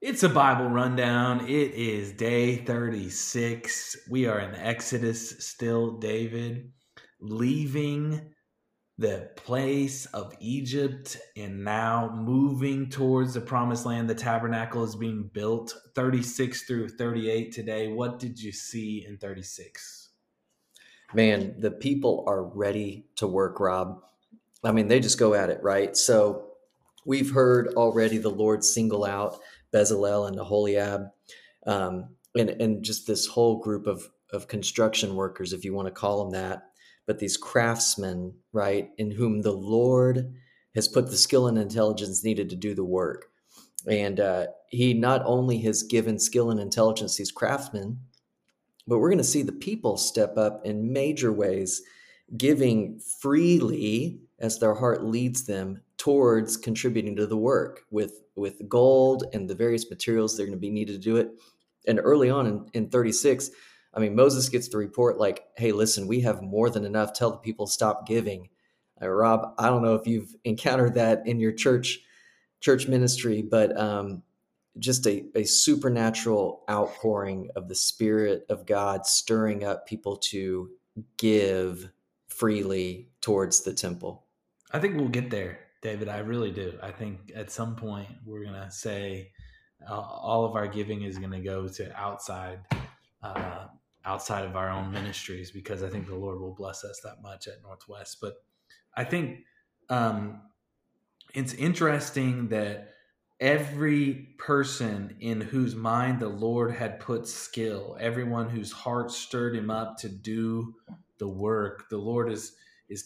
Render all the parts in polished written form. It's a Bible rundown. It is day 36. We are in Exodus still, David, leaving the place of Egypt and now moving towards the promised land. The tabernacle is being built. 36 through 38 today. What did you see in 36? Man, the people are ready to work, Rob. I mean, they just go at it, right? So we've heard already the Lord single out Bezalel and Oholiab, and just this whole group of construction workers, if you want to call them that, but these craftsmen, right, in whom the Lord has put the skill and intelligence needed to do the work. And he not only has given skill and intelligence to these craftsmen, but we're going to see the people step up in major ways, giving freely as their heart leads them towards contributing to the work with gold and the various materials that are going to be needed to do it. And early on in 36, I mean, Moses gets the report like, hey, listen, we have more than enough. Tell the people, stop giving. Rob, I don't know if you've encountered that in your church ministry, but just a supernatural outpouring of the Spirit of God, stirring up people to give freely towards the temple. I think we'll get there, David. I really do. I think at some point we're going to say all of our giving is going to go to outside of our own ministries, because I think the Lord will bless us that much at Northwest. But I think it's interesting that every person in whose mind the Lord had put skill, everyone whose heart stirred him up to do the work, the Lord is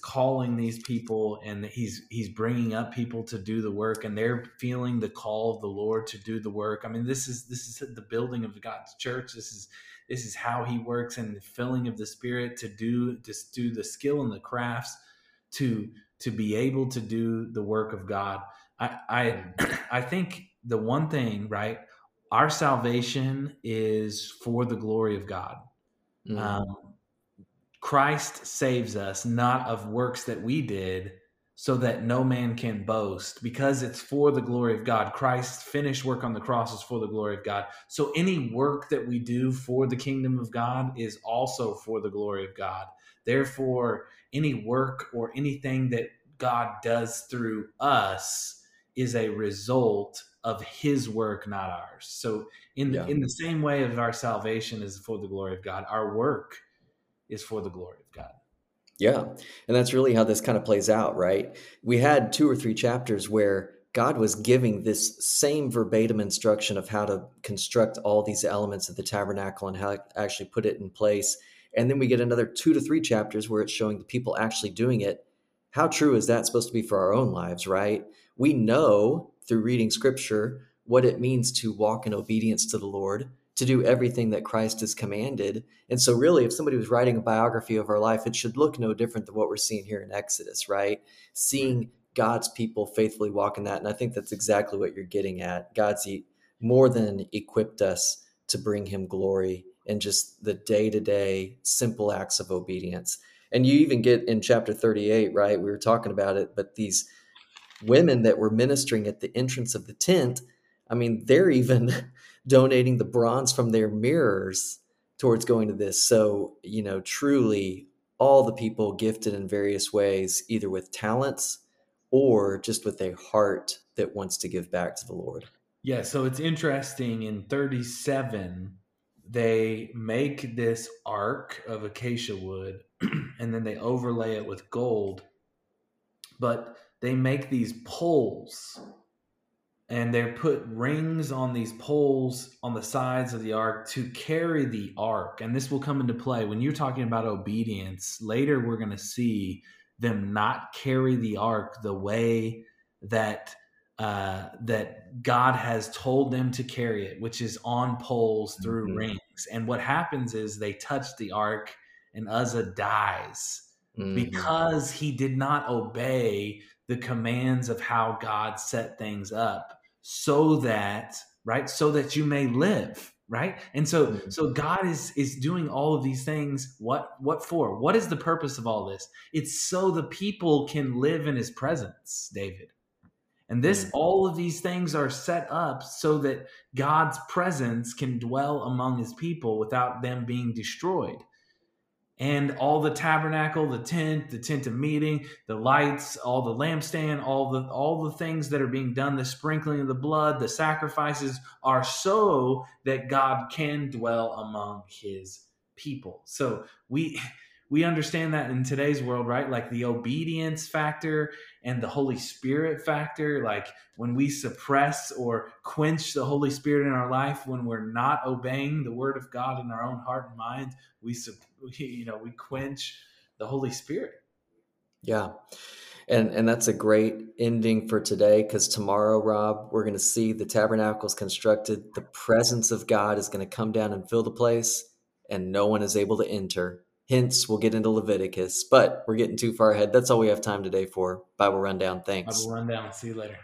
calling these people, and he's bringing up people to do the work, and they're feeling the call of the Lord to do the work. I mean, this is the building of God's church. This is how he works, and the filling of the Spirit to do the skill and the crafts to be able to do the work of God. I think the one thing, right, our salvation is for the glory of God. Mm-hmm. Christ saves us not of works that we did, so that no man can boast, because it's for the glory of God. Christ's finished work on the cross is for the glory of God. So any work that we do for the kingdom of God is also for the glory of God. Therefore, any work or anything that God does through us is a result of his work, not ours. So in the same way of our salvation is for the glory of God, our work is for the glory of God. Yeah. And that's really how this kind of plays out, right? We had 2 or 3 chapters where God was giving this same verbatim instruction of how to construct all these elements of the tabernacle and how to actually put it in place. And then we get another 2 to 3 chapters where it's showing the people actually doing it. How true is that supposed to be for our own lives, right? We know through reading scripture what it means to walk in obedience to the Lord, to do everything that Christ has commanded. And so really, if somebody was writing a biography of our life, it should look no different than what we're seeing here in Exodus, right? Seeing God's people faithfully walk in that. And I think that's exactly what you're getting at. God's more than equipped us to bring him glory in just the day-to-day simple acts of obedience. And you even get in chapter 38, right? We were talking about it, but these women that were ministering at the entrance of the tent, I mean, they're even donating the bronze from their mirrors towards going to this. So, you know, truly all the people gifted in various ways, either with talents or just with a heart that wants to give back to the Lord. Yeah. So it's interesting in 37, they make this ark of acacia wood and then they overlay it with gold, but they make these poles, and they put rings on these poles on the sides of the ark to carry the ark. And this will come into play when you're talking about obedience. Later, we're going to see them not carry the ark the way that that God has told them to carry it, which is on poles through rings. And what happens is they touch the ark and Uzzah dies because he did not obey the commands of how God set things up, so that you may live, right? And so God is doing all of these things. What for? What is the purpose of all this? It's so the people can live in his presence, David. And this, all of these things are set up so that God's presence can dwell among his people without them being destroyed. And all the tabernacle, the tent of meeting, the lights, all the lampstand, all the things that are being done, the sprinkling of the blood, the sacrifices are so that God can dwell among his people. So we understand that in today's world, right? Like the obedience factor and the Holy Spirit factor, like when we suppress or quench the Holy Spirit in our life, when we're not obeying the word of God in our own heart and mind, we quench the Holy Spirit. Yeah. And that's a great ending for today, because tomorrow, Rob, we're going to see the tabernacle's constructed. The presence of God is going to come down and fill the place, and no one is able to enter. Hence, we'll get into Leviticus, but we're getting too far ahead. That's all we have time today for Bible Rundown. Thanks. Bible Rundown. See you later.